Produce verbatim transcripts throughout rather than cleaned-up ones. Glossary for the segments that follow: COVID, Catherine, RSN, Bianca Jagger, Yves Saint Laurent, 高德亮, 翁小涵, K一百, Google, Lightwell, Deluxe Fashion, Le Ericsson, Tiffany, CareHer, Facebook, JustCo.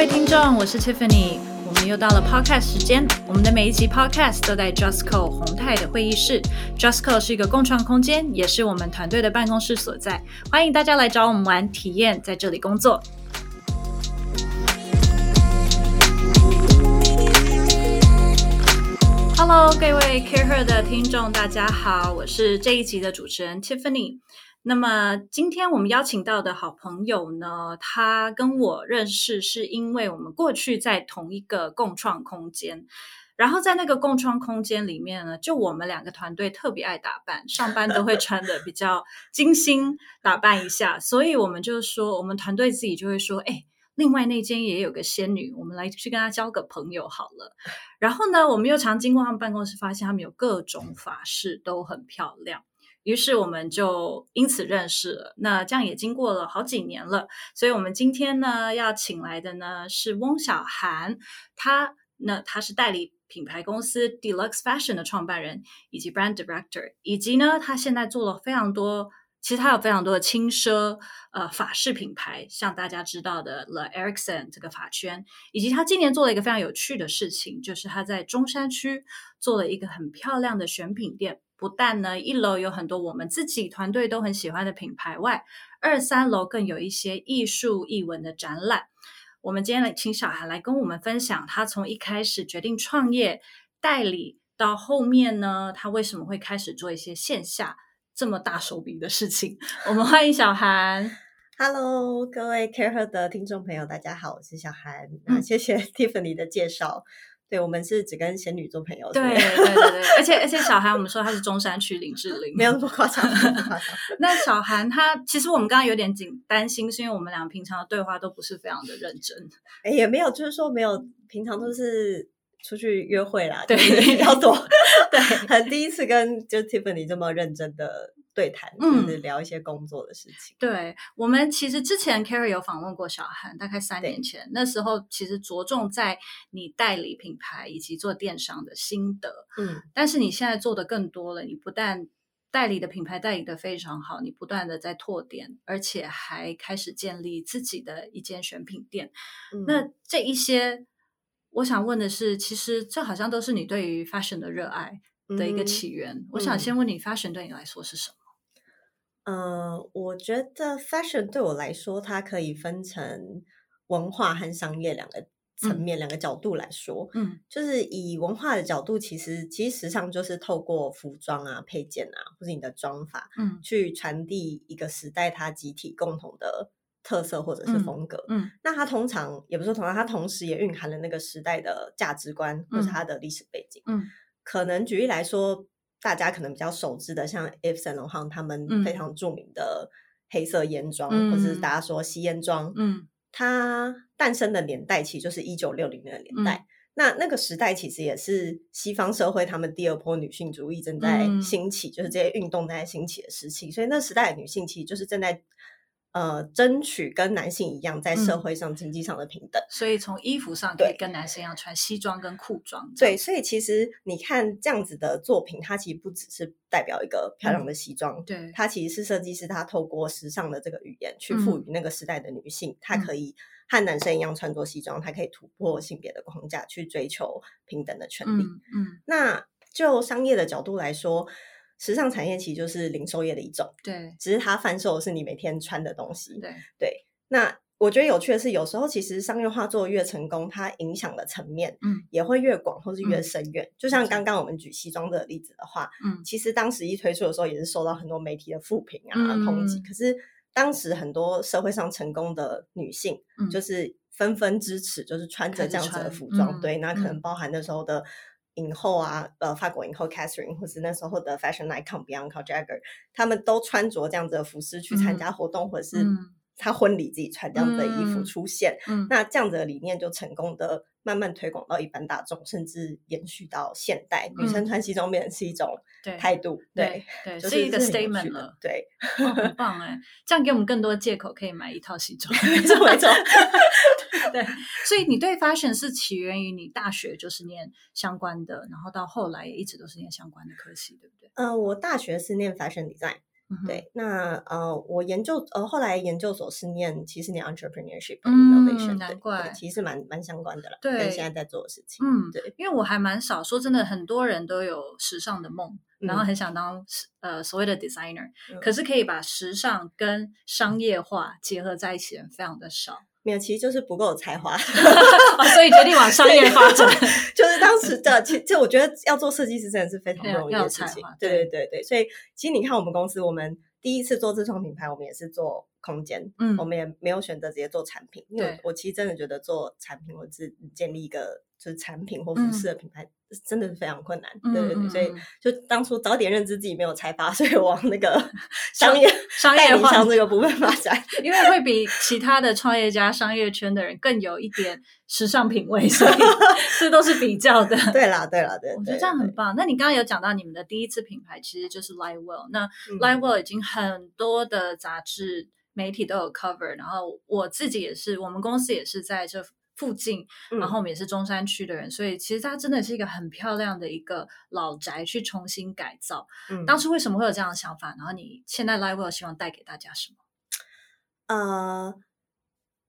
位听众，我是 Tiffany， 我们又到了 Podcast 时间。我们的每一集 Podcast 都在 JustCo 宏泰的会议室。JustCo 是一个共创空间，也是我们团队的办公室所在。欢迎大家来找我们玩，体验在这里工作。Hello， 各位 CareHer 的听众，大家好，我是这一集的主持人 Tiffany。那么今天我们邀请到的好朋友呢，他跟我认识是因为我们过去在同一个共创空间，然后在那个共创空间里面呢，就我们两个团队特别爱打扮，上班都会穿的比较精心打扮一下，所以我们就说，我们团队自己就会说，哎，另外那间也有个仙女，我们来去跟她交个朋友好了。然后呢，我们又常经过他们办公室，发现他们有各种发饰都很漂亮，于是我们就因此认识了。那这样也经过了好几年了，所以我们今天呢要请来的呢是翁小涵，他呢他是代理品牌公司 Deluxe Fashion 的创办人以及 Brand Director， 以及呢他现在做了非常多，其实他有非常多的轻奢呃法式品牌，像大家知道的 Le Ericsson 这个法圈，以及他今年做了一个非常有趣的事情，就是他在中山区做了一个很漂亮的选品店。不但呢一楼有很多我们自己团队都很喜欢的品牌外，二三楼更有一些艺术艺文的展览。我们今天来请小涵来跟我们分享他从一开始决定创业代理到后面呢他为什么会开始做一些线下这么大手笔的事情。我们欢迎小涵。Hello， 各位 CareHer 的听众朋友大家好，我是小涵、嗯啊、谢谢 Tiffany 的介绍。对，我们是只跟仙女做朋友。对对对对，而且而且小涵，我们说她是中山区林志玲，没有那么夸张。那小涵她其实我们刚刚有点紧担心，是因为我们俩平常的对话都不是非常的认真。哎，也没有，就是说没有，平常都是出去约会啦，对，比较多。对，很第一次跟就 Tiffany 这么认真的对谈，就是聊一些工作的事情。嗯、对，我们其实之前 Carrie 有访问过小涵，大概三年前，那时候其实着重在你代理品牌以及做电商的心得。嗯，但是你现在做的更多了，你不但代理的品牌代理的非常好，你不断的在拓点，而且还开始建立自己的一间选品店。嗯、那这一些，我想问的是，其实这好像都是你对于 fashion 的热爱的一个起源。嗯、我想先问你 fashion 对你来说是什么？呃，我觉得 fashion 对我来说，它可以分成文化和商业两个层面、嗯、两个角度来说。嗯，就是以文化的角度，其实其实时尚就是透过服装啊、配件啊，或是你的妆法，嗯，去传递一个时代它集体共同的特色或者是风格。嗯，嗯，那它通常也不是通常，它同时也蕴含了那个时代的价值观或是它的历史背景。嗯，嗯，可能举例来说，大家可能比较熟知的，像 Yves Saint Laurent 他们非常著名的黑色烟妆，嗯、或者是大家说吸烟妆，嗯，它诞生的年代其实就是一九六零年的年代。嗯、那那个时代其实也是西方社会他们第二波女性主义正在兴起，嗯、就是这些运动在兴起的时期，所以那时代的女性其实就是正在呃，争取跟男性一样在社会上、嗯、经济上的平等，所以从衣服上可以跟男生一样穿西装跟裤装。对，所以其实你看这样子的作品，它其实不只是代表一个漂亮的西装、嗯、对，它其实是设计师他透过时尚的这个语言去赋予那个时代的女性，她、嗯、可以和男生一样穿着西装，她可以突破性别的框架去追求平等的权利。 嗯, 嗯，那就商业的角度来说，时尚产业其实就是零售业的一种，对，只是它贩售的是你每天穿的东西。 对, 对，那我觉得有趣的是，有时候其实商业化做越成功，它影响的层面也会越广或是越深远、嗯、就像刚刚我们举西装的例子的话、嗯、其实当时一推出的时候也是受到很多媒体的负评啊、嗯、抨击，可是当时很多社会上成功的女性、嗯、就是纷纷支持，就是穿着这样子的服装、嗯、对，那可能包含那时候的影后啊，呃，法国影后 Catherine， 或是那时候的 fashion icon Bianca Jagger， 他们都穿着这样子的服饰去参加活动，嗯、或者是他婚礼自己穿这样子的衣服出现。嗯、那这样子的理念就成功的慢慢推广到一般大众，甚至延续到现代。嗯、女生穿西装变成是一种态度，对，对，对，就是、是一个 statement 了。对，哦、很棒哎，这样给我们更多借口可以买一套西装，没错没错。对，所以你对 fashion 是起源于你大学就是念相关的，然后到后来也一直都是念相关的科系，对不对？呃，我大学是念 fashion design，嗯、对，那呃，我研究呃后来研究所是念，其实念 entrepreneurship innovation，、嗯、难怪，其实蛮蛮相关的了，对，跟现在在做的事情，嗯，对，因为我还蛮少，说真的，很多人都有时尚的梦，嗯、然后很想当呃所谓的 designer，、嗯、可是可以把时尚跟商业化结合在一起的人非常的少。没有，其实就是不够有才华、哦、所以决定往商业发展就是当时的其实我觉得要做设计师真的是非常不容易的事情，对对对对，所以其实你看我们公司，我们第一次做自创品牌，我们也是做空间，嗯，我们也没有选择直接做产品，因为我其实真的觉得做产品，我是建立一个就是产品或服饰的品牌、嗯、真的是非常困难、嗯、对对对，所以就当初早点认知自己没有才华，所以往那个商业商业化这个部分发展，因为会比其他的创业家商业圈的人更有一点时尚品味，所以这都是比较的对啦对啦 对, 对，我觉得这样很棒。那你刚刚有讲到你们的第一次品牌其实就是 Lightwell， 那 Lightwell 已经很多的杂志媒体都有 cover， 然后我自己也是，我们公司也是在这附近，然后我们也是中山区的人、嗯、所以其实它真的是一个很漂亮的一个老宅去重新改造、嗯、当初为什么会有这样的想法，然后你现在 Lightwell 希望带给大家什么？呃，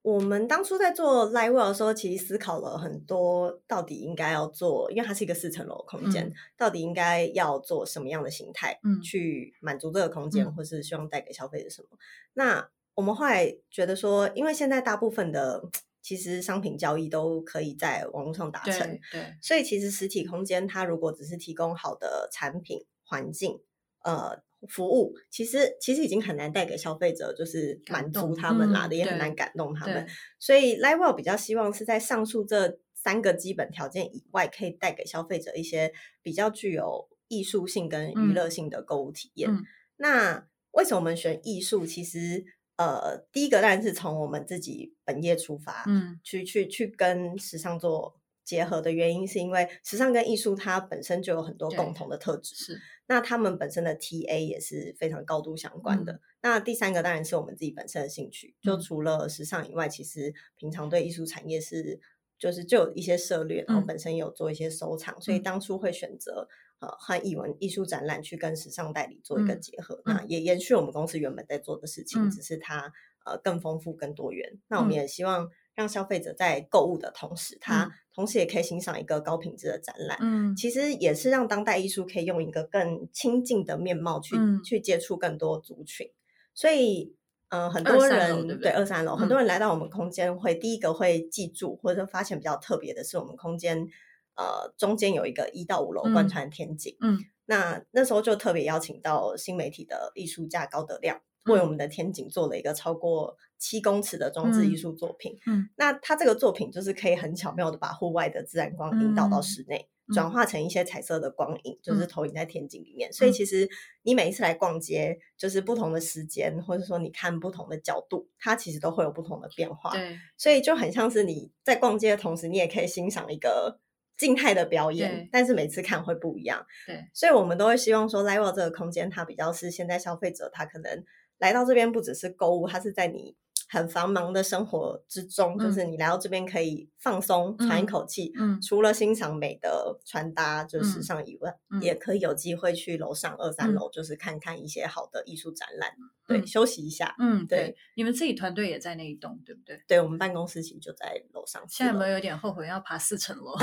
我们当初在做 Lightwell 的时候其实思考了很多，到底应该要做，因为它是一个四层楼的空间、嗯、到底应该要做什么样的形态、嗯、去满足这个空间、嗯、或是希望带给消费者什么。那我们后来觉得说，因为现在大部分的其实商品交易都可以在网络上达成， 对, 对，所以其实实体空间它如果只是提供好的产品、环境、呃服务，其实其实已经很难带给消费者就是满足他们啦的、嗯，也很难感动他们。所以 Lightwell 比较希望是在上述这三个基本条件以外，可以带给消费者一些比较具有艺术性跟娱乐性的购物体验。嗯、那为什么我们选艺术？其实。呃，第一个当然是从我们自己本业出发，嗯，去去去跟时尚做结合的原因，是因为时尚跟艺术它本身就有很多共同的特质，是。那他们本身的 T A 也是非常高度相关的。嗯、那第三个当然是我们自己本身的兴趣，就除了时尚以外，其实平常对艺术产业是就是就有一些涉猎，然后本身有做一些收藏，嗯、所以当初会选择。呃，和艺文艺术展览去跟时尚代理做一个结合、嗯、那也延续我们公司原本在做的事情、嗯、只是它呃更丰富更多元、嗯、那我们也希望让消费者在购物的同时、嗯、他同时也可以欣赏一个高品质的展览、嗯、其实也是让当代艺术可以用一个更亲近的面貌去、嗯、去接触更多族群，所以呃，很多人对对二三楼、嗯、很多人来到我们空间会第一个会记住或者发现比较特别的是我们空间呃，中间有一个一到五楼贯穿天井，嗯，嗯那那时候就特别邀请到新媒体的艺术家高德亮，为我们的天井做了一个超过七公尺的装置艺术作品，嗯，嗯那他这个作品就是可以很巧妙的把户外的自然光引导到室内，嗯、转化成一些彩色的光影，就是投影在天井里面。嗯、所以其实你每一次来逛街，就是不同的时间，或者说你看不同的角度，它其实都会有不同的变化，对，所以就很像是你在逛街的同时，你也可以欣赏一个。静态的表演，但是每次看会不一样，对，所以我们都会希望说 Lightwell 这个空间它比较是现在消费者他可能来到这边不只是购物，它是在你很繁忙的生活之中、嗯、就是你来到这边可以放松、嗯、喘一口气、嗯、除了欣赏美的穿搭就是时尚以外、嗯、也可以有机会去楼上二三楼、嗯、就是看看一些好的艺术展览、嗯、对，休息一下，嗯， 对, 对你们自己团队也在那一栋对不对？对，我们办公室其实就在楼上，现在有没有有点后悔要爬四层楼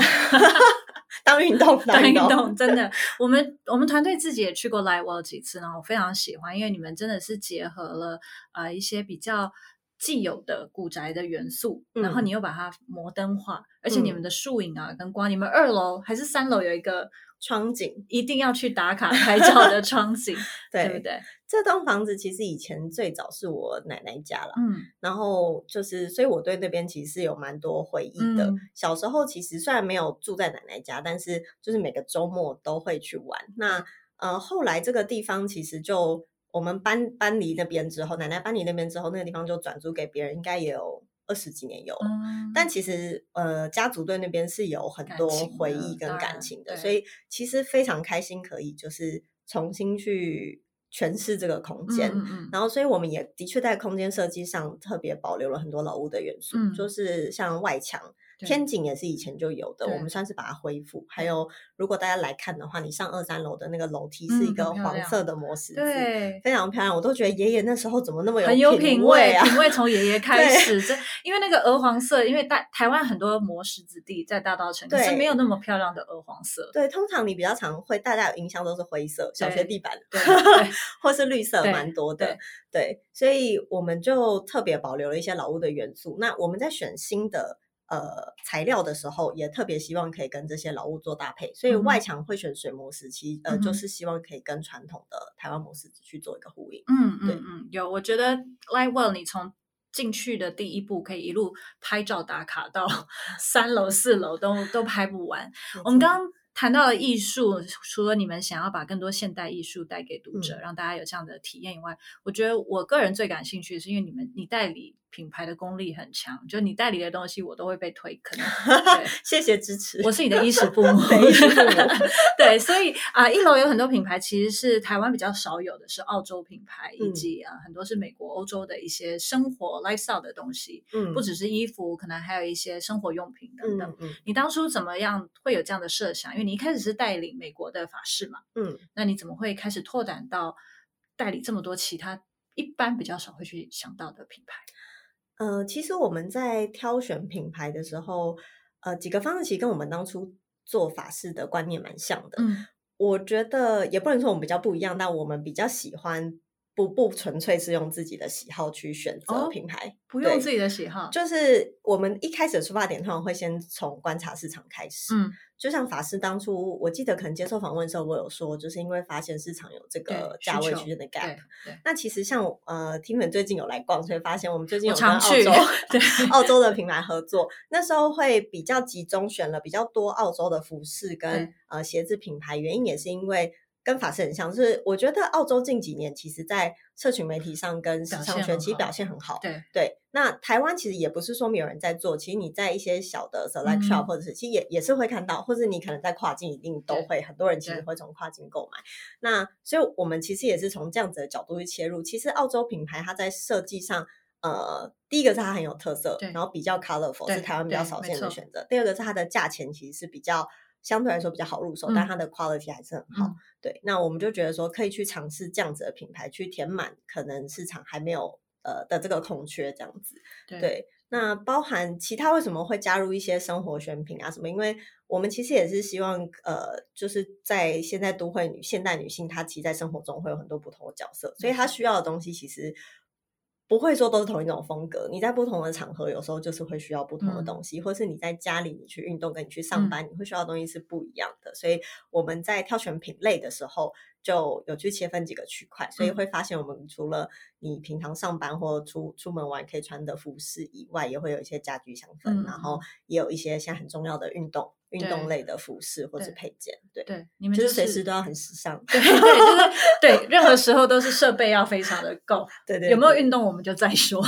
当运动当运 动, 当运动真的我们我们团队自己也去过 Lightwell 几次，然后我非常喜欢，因为你们真的是结合了、呃、一些比较既有的古宅的元素、嗯、然后你又把它摩登化，而且你们的树影啊、嗯、跟光，你们二楼还是三楼有一个窗景，一定要去打卡拍照的窗景对, 对不对？这栋房子其实以前最早是我奶奶家啦，嗯，然后就是所以我对那边其实有蛮多回忆的、嗯、小时候其实虽然没有住在奶奶家，但是就是每个周末都会去玩，那呃后来这个地方其实就我们搬搬离那边之后，奶奶搬离那边之后，那个地方就转租给别人，应该也有二十几年有、嗯、但其实呃，家族对那边是有很多回忆跟感情 的, 感情的，所以其实非常开心可以就是重新去诠释这个空间、嗯嗯、然后所以我们也的确在空间设计上特别保留了很多老屋的元素、嗯、就是像外墙天井也是以前就有的，我们算是把它恢复。还有如果大家来看的话，你上二三楼的那个楼梯是一个黄色的磨石子、嗯、对，非常漂亮。我都觉得爷爷那时候怎么那么有品味、啊、很有品味，品味从爷爷开始。这因为那个鹅黄色，因为大台湾很多磨石子地在大稻埕，可是没有那么漂亮的鹅黄色。对，通常你比较常会大家有印象都是灰色小学地板或是绿色，蛮多的。 对, 对，所以我们就特别保留了一些老屋的元素。那我们在选新的呃，材料的时候也特别希望可以跟这些老屋做搭配，所以外墙会选水磨石漆、嗯、呃，就是希望可以跟传统的台湾磨石去做一个呼应。嗯嗯嗯，有，我觉得 Lightwell 你从进去的第一步可以一路拍照打卡到三楼四楼都都拍不完。我们刚刚谈到了艺术，除了你们想要把更多现代艺术带给读者、嗯、让大家有这样的体验以外，我觉得我个人最感兴趣的是因为你们你代理品牌的功力很强，就你代理的东西我都会被推坑。对，谢谢支持，我是你的衣食父母。对，所以啊、呃，一楼有很多品牌其实是台湾比较少有的，是澳洲品牌，以及、嗯呃、很多是美国欧洲的一些生活 lifestyle 的东西、嗯、不只是衣服，可能还有一些生活用品等等、嗯嗯、你当初怎么样会有这样的设想？因为你一开始是代理美国的法式嘛，嗯，那你怎么会开始拓展到代理这么多其他一般比较少会去想到的品牌？呃，其实我们在挑选品牌的时候，呃，几个方式其实跟我们当初做法式的观念蛮像的。嗯，我觉得也不能说我们比较不一样，但我们比较喜欢不不纯粹是用自己的喜好去选择品牌，哦、不用自己的喜好，就是我们一开始的出发点通常会先从观察市场开始。嗯，就像法式当初，我记得可能接受访问的时候，我有说，就是因为发现市场有这个价位区间的 gap。那其实像呃 Tiffany 最近有来逛，所以发现我们最近有跟澳洲对澳洲的品牌合作，那时候会比较集中选了比较多澳洲的服饰跟呃鞋子品牌，原因也是因为跟法式很像，就是我觉得澳洲近几年其实在社群媒体上跟时尚圈其实表现很好。对对，那台湾其实也不是说没有人在做，其实你在一些小的 select shop 或者是其实也也是会看到，或者你可能在跨境一定都会，很多人其实会从跨境购买。那所以我们其实也是从这样子的角度去切入。其实澳洲品牌它在设计上呃，第一个是它很有特色，然后比较 colorful 是台湾比较少见的选择。第二个是它的价钱其实是比较相对来说比较好入手、嗯、但它的 quality 还是很好、嗯、对，那我们就觉得说可以去尝试这样子的品牌去填满可能市场还没有呃的这个空缺这样子。 对, 对，那包含其他为什么会加入一些生活选品啊什么，因为我们其实也是希望呃，就是在现在都会女现代女性她其实在生活中会有很多不同的角色，所以她需要的东西其实不会说都是同一种风格，你在不同的场合有时候就是会需要不同的东西、嗯、或是你在家里你去运动跟你去上班、嗯、你会需要的东西是不一样的，所以我们在挑选品类的时候就有去切分几个区块，所以会发现我们除了你平常上班或出出门玩可以穿的服饰以外，也会有一些家居香氛、嗯、然后也有一些现在很重要的运动运动类的服饰或是配件。 对, 对, 对，你们、就是、就是随时都要很时尚。对对对对, 对，任何时候都是设备要非常的够。对, 对对，有没有运动我们就再说。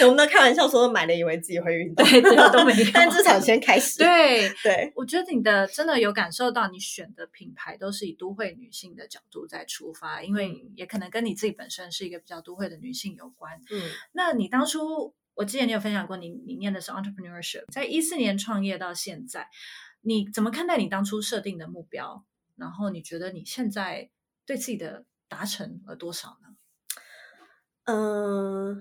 我们都开玩笑说买了以为自己会运动，对，最后都没有。但至少先开始。对对，我觉得你的真的有感受到，你选的品牌都是以都会女性的角度在出发，因为也可能跟你自己本身是一个比较都会的女性有关。嗯，那你当初。我之前你有分享过你，你念的是 entrepreneurship， 在一四年创业到现在，你怎么看待你当初设定的目标？然后你觉得你现在对自己的达成了多少呢？嗯、呃，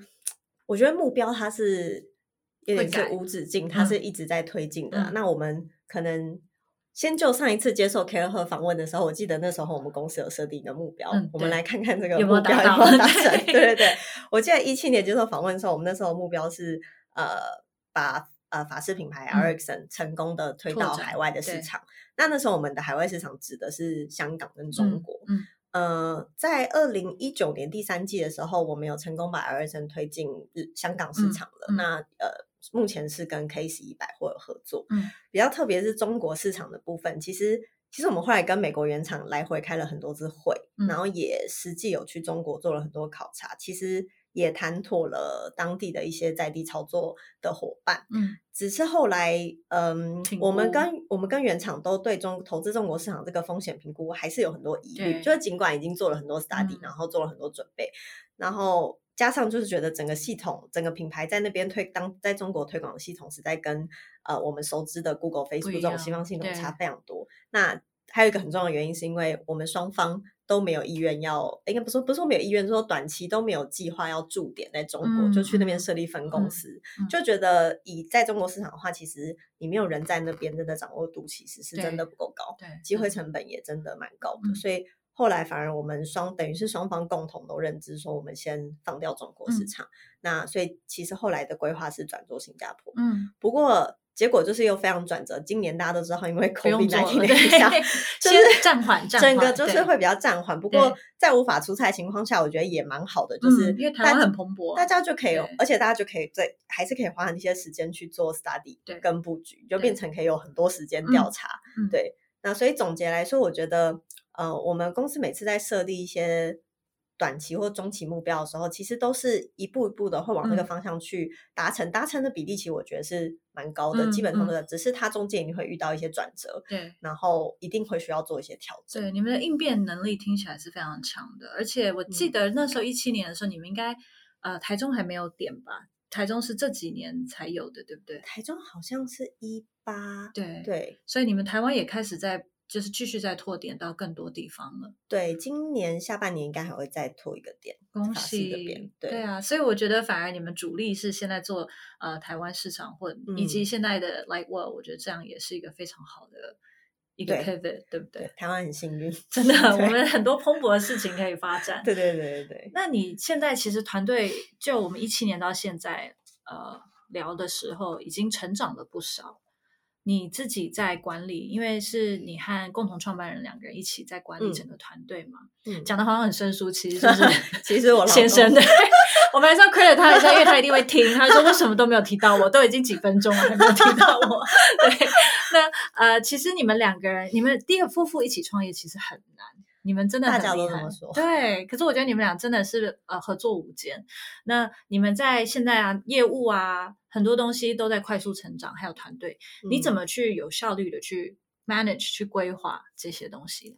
我觉得目标它是有点是无止境，它是一直在推进的、啊嗯。那我们可能先就上一次接受 CareHer 访问的时候，我记得那时候我们公司有设定一个目标、嗯、我们来看看这个目标有没有达成。有没有达成。对对对，我记得一七年接受访问的时候，我们那时候目标是呃把呃法式品牌 Le Ericsson 成功的推到海外的市场。那那时候我们的海外市场指的是香港跟中国。嗯嗯，呃，在二零一九年第三季的时候，我们有成功把 Le Ericsson 推进香港市场了。嗯嗯、那呃。目前是跟 K 一百 或者合作，嗯，比较特别是中国市场的部分，其实其实我们后来跟美国原厂来回开了很多次会、嗯、然后也实际有去中国做了很多考察，其实也谈妥了当地的一些在地操作的伙伴，嗯，只是后来嗯，我们跟我们跟原厂都对中投资中国市场这个风险评估还是有很多疑虑，就是尽管已经做了很多 study、嗯、然后做了很多准备，然后加上就是觉得整个系统整个品牌在那边推当在中国推广的系统实在跟呃我们熟知的 Google Facebook 这种西方系统差非常多。那还有一个很重要的原因是因为我们双方都没有意愿要，应该不是不是没有意愿，说短期都没有计划要驻点在中国、嗯、就去那边设立分公司、嗯嗯、就觉得以在中国市场的话，其实你没有人在那边真的掌握度其实是真的不够高，机会成本也真的蛮高的、嗯、所以后来反而我们双等于是双方共同都认知说我们先放掉中国市场、嗯、那所以其实后来的规划是转做新加坡，嗯，不过结果就是又非常转折，今年大家都知道因为 COVID 十九 的影响就是暂缓，整个就是会比较暂缓，不过在无法出差的情况下我觉得也蛮好的，就是、嗯、因为台湾很蓬勃，大家就可以，而且大家就可以在还是可以花很些时间去做 study 跟布局，就变成可以有很多时间调查， 对， 对， 对，那所以总结来说我觉得呃，我们公司每次在设立一些短期或中期目标的时候，其实都是一步一步的会往那个方向去达成、嗯、达成的比例其实我觉得是蛮高的、嗯、基本上的、嗯、只是它中间你会遇到一些转折，对，然后一定会需要做一些调整。对，你们的应变能力听起来是非常强的，而且我记得那时候十七年的时候你们应该呃台中还没有点吧，台中是这几年才有的对不对？台中好像是十八，对对，所以你们台湾也开始在就是继续再拓点到更多地方了。对，今年下半年应该还会再拓一个点。恭喜这边， 对， 对啊，所以我觉得反而你们主力是现在做呃台湾市场或、嗯、以及现在的 Lightwell， 我觉得这样也是一个非常好的一个 pivot， 对， 对不对？台湾很幸运，真的，我们很多蓬勃的事情可以发展。对对对对对。那你现在其实团队就我们一七年到现在呃聊的时候，已经成长了不少。你自己在管理，因为是你和共同创办人两个人一起在管理整个团队嘛，嗯、讲的好像很生疏，其实就是其实我先生的，我们还是要 credit 他一下，因为他一定会听。他说为什么都没有提到我，都已经几分钟了还没有提到我。对，那呃，其实你们两个人，你们第一个夫妇一起创业其实很难，你们真的很厉害，大家都这么说。对，可是我觉得你们俩真的是呃合作无间。那你们在现在啊业务啊。很多东西都在快速成长，还有团队，你怎么去有效率的去 manage 去规划这些东西？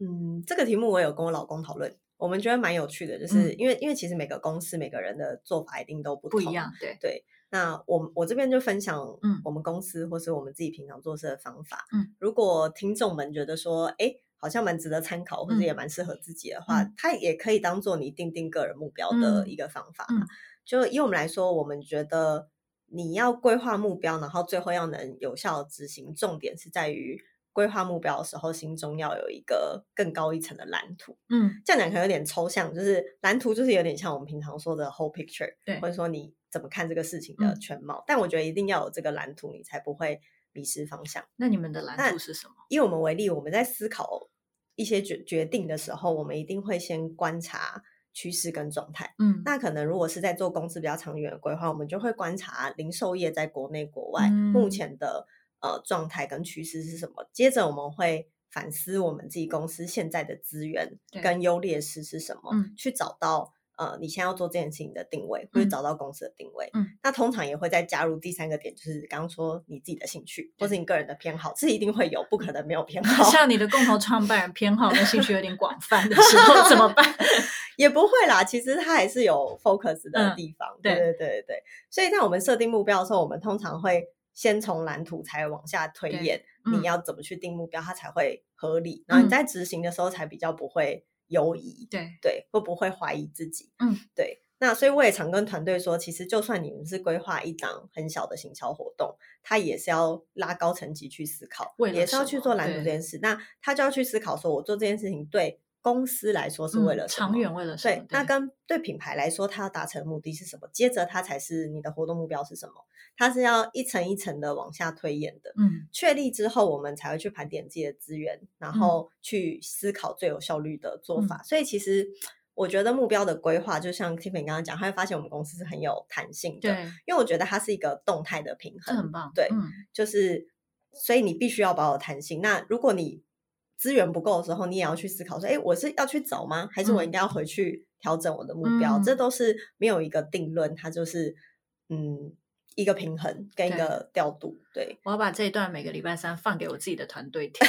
嗯，这个题目我有跟我老公讨论，我们觉得蛮有趣的，就是、嗯、因为因为其实每个公司每个人的做法一定都不同不一样，对对。那我我这边就分享我们公司或是我们自己平常做事的方法。嗯，如果听众们觉得说，哎，好像蛮值得参考，或者也蛮适合自己的话，嗯、它也可以当做你定定个人目标的一个方法。嗯嗯，就以我们来说，我们觉得你要规划目标，然后最后要能有效执行，重点是在于规划目标的时候，心中要有一个更高一层的蓝图。嗯，这样讲可能有点抽象，就是蓝图就是有点像我们平常说的 whole picture， 对，或者说你怎么看这个事情的全貌。嗯、但我觉得一定要有这个蓝图，你才不会迷失方向。那你们的蓝图是什么？以我们为例，我们在思考一些决决定的时候，我们一定会先观察趋势跟状态。嗯，那可能如果是在做公司比较长远的规划，我们就会观察零售业在国内国外、嗯、目前的呃状态跟趋势是什么，接着我们会反思我们自己公司现在的资源跟优劣势是什么，去找到呃你现在要做这件事情的定位，或者找到公司的定位。嗯，那通常也会再加入第三个点，就是刚刚说你自己的兴趣或是你个人的偏好，这一定会有，不可能没有偏好。像你的共同创办人偏好跟兴趣有点广泛的时候怎么办？也不会啦，其实它还是有 focus 的地方、嗯、对对对对。所以在我们设定目标的时候，我们通常会先从蓝图才往下推演、嗯、你要怎么去定目标它才会合理、嗯、然后你在执行的时候才比较不会犹疑，对对，会不会怀疑自己。嗯，对。那所以我也常跟团队说，其实就算你们是规划一档很小的行销活动，它也是要拉高层级去思考，也是要去做蓝图这件事。那他就要去思考说，我做这件事情对公司来说是为了什么、嗯、长远为了什么， 对， 对，那跟对品牌来说它要达成的目的是什么，接着它才是你的活动目标是什么，它是要一层一层的往下推演的。嗯，确立之后我们才会去盘点自己的资源，然后去思考最有效率的做法、嗯、所以其实我觉得目标的规划就像 Tiffany 刚刚讲，他会发现我们公司是很有弹性的，对，因为我觉得它是一个动态的平衡，这很棒。对、嗯、就是所以你必须要保有弹性。那如果你资源不够的时候，你也要去思考说，哎，我是要去找吗？还是我应该要回去调整我的目标？嗯、这都是没有一个定论，它就是嗯，一个平衡跟一个调度。 对, 对，我要把这一段每个礼拜三放给我自己的团队听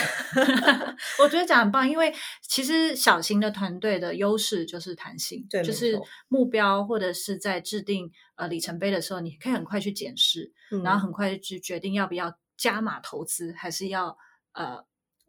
我觉得讲很棒，因为其实小型的团队的优势就是弹性，对，就是目标或者是在制定呃里程碑的时候，你可以很快去检视、嗯、然后很快去决定要不要加码投资，还是要呃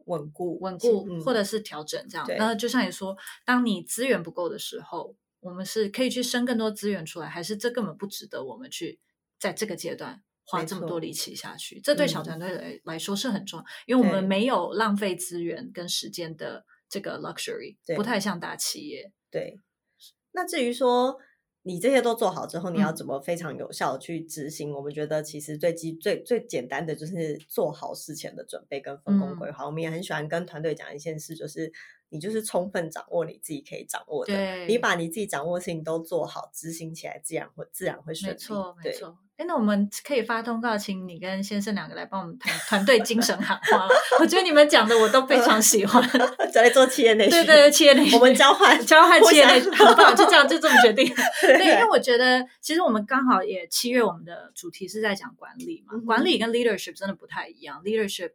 稳固稳固、嗯、或者是调整这样。那就像你说，当你资源不够的时候，我们是可以去生更多资源出来，还是这根本不值得我们去在这个阶段花这么多力气下去。这对小团队来说是很重要、嗯、因为我们没有浪费资源跟时间的这个 luxury， 不太像大企业。对，那至于说你这些都做好之后，你要怎么非常有效的去执行、嗯、我们觉得其实最最最简单的就是做好事前的准备跟分工规划、嗯、我们也很喜欢跟团队讲一件事，就是你就是充分掌握你自己可以掌握的，你把你自己掌握的事情都做好，执行起来自然会自然会顺利。没错没错。哎，那我们可以发通告，请你跟先生两个来帮我们谈团队精神喊话我觉得你们讲的我都非常喜欢在做企业内训，对对对，企业内训我们交换交换企业内训，好不好？就这样就这么决定对，因为我觉得其实我们刚好也七月我们的主题是在讲管理嘛、嗯、管理跟 leadership 真的不太一样。 leadership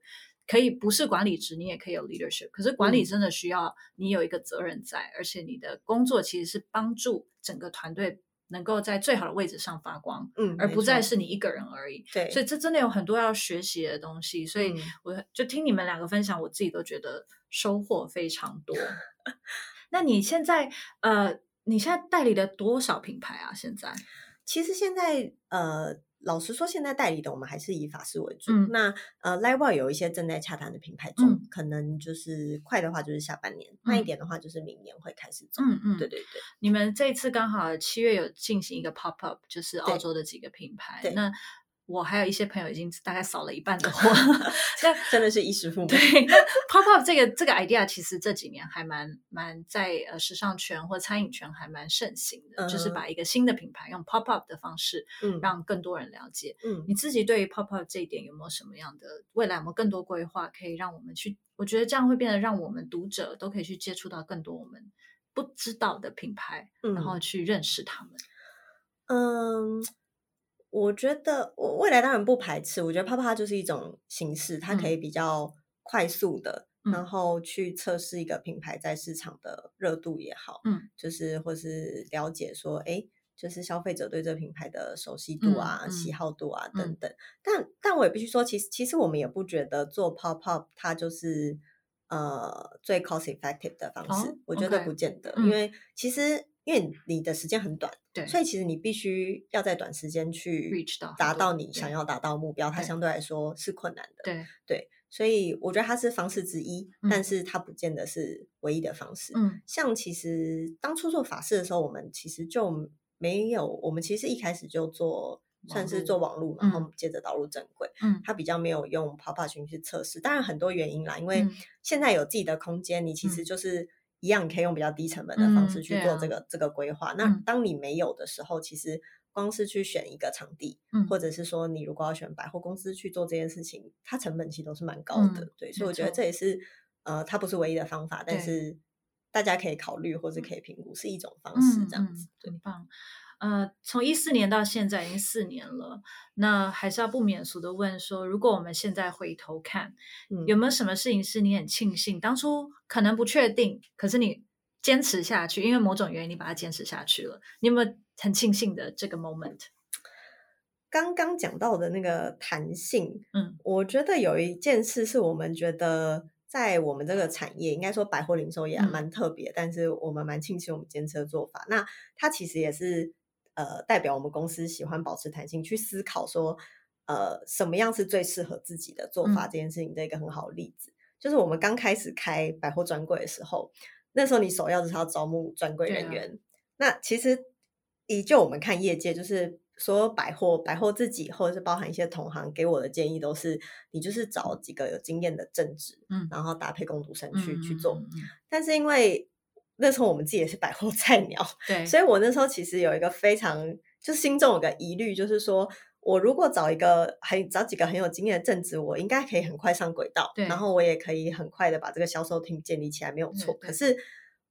可以不是管理职，你也可以有 leadership， 可是管理真的需要你有一个责任在、嗯、而且你的工作其实是帮助整个团队能够在最好的位置上发光、嗯、而不再是你一个人而已。对，所以这真的有很多要学习的东西，所以我就听你们两个分享，我自己都觉得收获非常多那你现在呃，你现在代理了多少品牌啊？现在其实现在呃老实说，现在代理的我们还是以法式为主、嗯、那呃 Lightwell 有一些正在洽谈的品牌中、嗯、可能就是快的话就是下半年、嗯、慢一点的话就是明年会开始走。嗯嗯，对对对。你们这一次刚好七月有进行一个 pop up， 就是澳洲的几个品牌，那我还有一些朋友已经大概扫了一半的货真的是衣食父母。对pop up 这个这个 idea 其实这几年还蛮蛮在呃时尚圈或餐饮圈还蛮盛行的、嗯、就是把一个新的品牌用 pop up 的方式让更多人了解。嗯，你自己对于 pop up 这一点有没有什么样的未来，有没有更多规划可以让我们去，我觉得这样会变得让我们读者都可以去接触到更多我们不知道的品牌、嗯、然后去认识他们。嗯，我觉得我未来当然不排斥，我觉得泡泡它就是一种形式，它可以比较快速的、嗯、然后去测试一个品牌在市场的热度也好，嗯，就是或是了解说哎，就是消费者对这品牌的熟悉度啊、嗯、喜好度啊、嗯、等等。但但我也必须说，其实其实我们也不觉得做泡泡它就是呃最 cost effective 的方式、哦、我觉得不见得、嗯、因为其实因为你的时间很短，对，所以其实你必须要在短时间去达到你想要达到的目标，它相对来说是困难的。对对，所以我觉得它是方式之一、嗯、但是它不见得是唯一的方式。嗯，像其实当初做法式的时候，我们其实就没有，我们其实一开始就做算是做网路，然后接着导入正规、嗯、它比较没有用泡泡群去测试，当然很多原因啦，因为现在有自己的空间，你其实就是一样可以用比较低成本的方式去做这个、嗯啊、这个规划。那当你没有的时候、嗯、其实光是去选一个场地、嗯、或者是说你如果要选百货公司去做这件事情，它成本其实都是蛮高的、嗯、对，所以我觉得这也是呃，它不是唯一的方法，但是大家可以考虑或是可以评估，是一种方式这样子、嗯、对，很棒。呃，从十四年到现在已经四年了，那还是要不免俗的问说，如果我们现在回头看、嗯、有没有什么事情是你很庆幸当初可能不确定，可是你坚持下去，因为某种原因你把它坚持下去了，你有没有很庆幸的这个 moment？ 刚刚讲到的那个弹性，嗯，我觉得有一件事是我们觉得在我们这个产业，应该说百货零售也蛮特别、嗯、但是我们蛮庆幸我们坚持的做法，那它其实也是呃，代表我们公司喜欢保持弹性，去思考说，呃，什么样是最适合自己的做法、嗯、这件事情的一个很好的例子，就是我们刚开始开百货专柜的时候，那时候你首要就是要招募专柜人员、啊、那其实以就我们看业界，就是说百货百货自己或者是包含一些同行给我的建议都是，你就是找几个有经验的正职、嗯、然后搭配工读生去、嗯、去做。但是因为那时候我们自己也是百货菜鸟，对，所以我那时候其实有一个非常就心中有个疑虑，就是说我如果找一个很找几个很有经验的正职，我应该可以很快上轨道，然后我也可以很快的把这个销售team建立起来，没有错，可是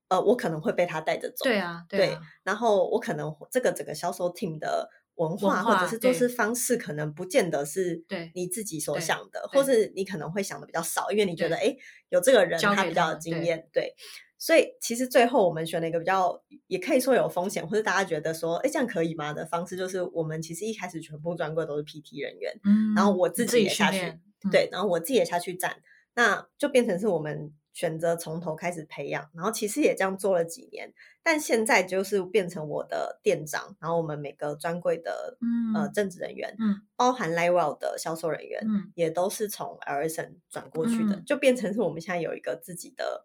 呃，我可能会被他带着走。对啊，对啊。对，然后我可能这个整个销售 team 的文化, 文化或者是做事方式可能不见得是你自己所想的，或是你可能会想的比较少，因为你觉得哎，有这个人他比较有经验。 对, 对，所以其实最后我们选了一个比较也可以说有风险或是大家觉得说哎，这样可以吗的方式，就是我们其实一开始全部专柜都是 P T 人员、嗯、然后我自己也下去、嗯、对，然后我自己也下去站，那就变成是我们选择从头开始培养，然后其实也这样做了几年，但现在就是变成我的店长，然后我们每个专柜的、嗯、呃正职人员、嗯、包含 Lightwell 的销售人员、嗯、也都是从 R S N 转过去的、嗯、就变成是我们现在有一个自己的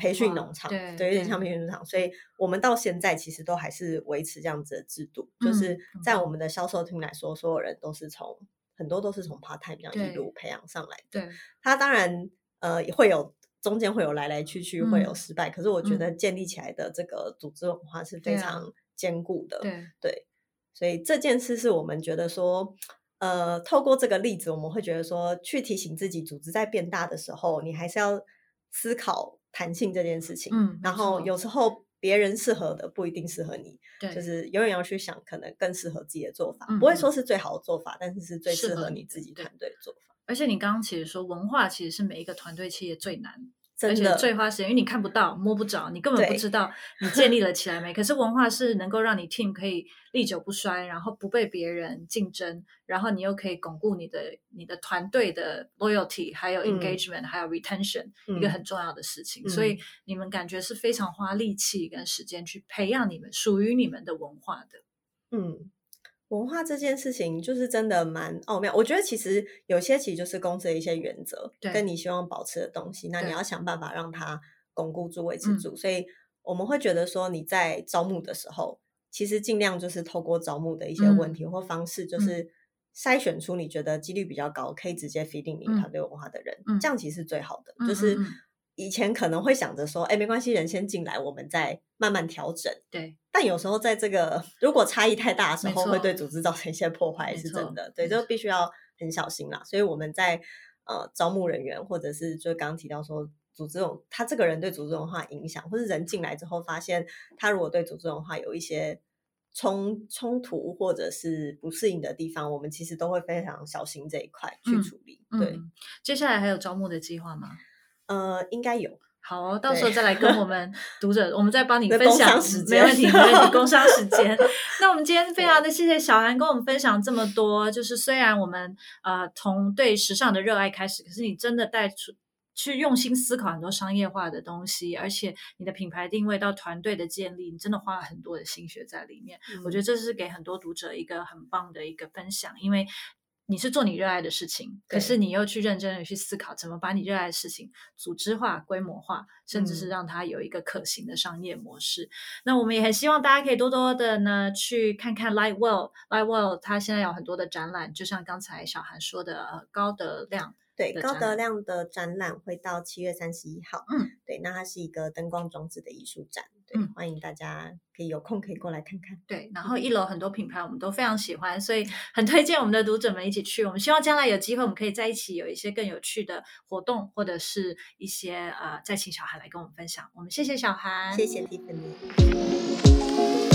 培训农场， 对, 对，有点像培训农场，所以我们到现在其实都还是维持这样子的制度、嗯、就是在我们的销售 team 来说，所有人都是从很多都是从 part time 这样一路培养上来的。他当然呃会有中间会有来来去去、嗯、会有失败，可是我觉得建立起来的这个组织文化是非常坚固的、嗯、对,、啊、对, 对，所以这件事是我们觉得说呃，透过这个例子我们会觉得说去提醒自己，组织在变大的时候你还是要思考弹性这件事情、嗯、然后有时候别人适合的不一定适合你，就是永远要去想可能更适合自己的做法、嗯、不会说是最好的做法，但是是最适合你自己团队的做法。而且你刚刚其实说文化其实是每一个团队企业最难，而且最花时间，因为你看不到摸不着，你根本不知道你建立了起来没可是文化是能够让你 team 可以历久不衰，然后不被别人竞争，然后你又可以巩固你的你的团队的 loyalty 还有 engagement、嗯、还有 retention、嗯、一个很重要的事情、嗯、所以你们感觉是非常花力气跟时间去培养你们属于你们的文化的。嗯，文化这件事情就是真的蛮奥妙，我觉得其实有些其实就是公司的一些原则跟你希望保持的东西，那你要想办法让它巩固住维持住、嗯、所以我们会觉得说你在招募的时候其实尽量就是透过招募的一些问题或方式，就是筛选出你觉得几率比较高可以直接 feeding 你团队文化的人、嗯、这样其实是最好的、嗯、就是以前可能会想着说哎，没关系，人先进来我们再慢慢调整，对，但有时候在这个如果差异太大的时候会对组织造成一些破坏，是真的，对，就必须要很小心啦。所以我们在呃招募人员或者是就刚刚提到说组织文他这个人对组织文化影响，或是人进来之后发现他如果对组织文化有一些冲冲突或者是不适应的地方，我们其实都会非常小心这一块去处理、嗯、对、嗯、接下来还有招募的计划吗？呃，应该有。好、哦，到时候再来跟我们读者，我们再帮你分享。没问题，没问题，工商时间。那我们今天非常的谢谢小安跟我们分享这么多，就是虽然我们呃从对时尚的热爱开始，可是你真的带出去用心思考很多商业化的东西，而且你的品牌定位到团队的建立，你真的花了很多的心血在里面、嗯、我觉得这是给很多读者一个很棒的一个分享，因为你是做你热爱的事情，可是你又去认真的去思考怎么把你热爱的事情组织化、规模化，甚至是让它有一个可行的商业模式、嗯、那我们也很希望大家可以多多的呢去看看 Lightwell Lightwell 它现在有很多的展览，就像刚才小韩说的、呃、高德亮对高德亮的展览会到七月三十一号，嗯，对，那它是一个灯光装置的艺术展，对、嗯，欢迎大家可以有空可以过来看看。对，然后一楼很多品牌我们都非常喜欢，所以很推荐我们的读者们一起去。我们希望将来有机会我们可以在一起有一些更有趣的活动，或者是一些呃，再请小韩来跟我们分享。我们谢谢小韩，谢谢 Tiffany。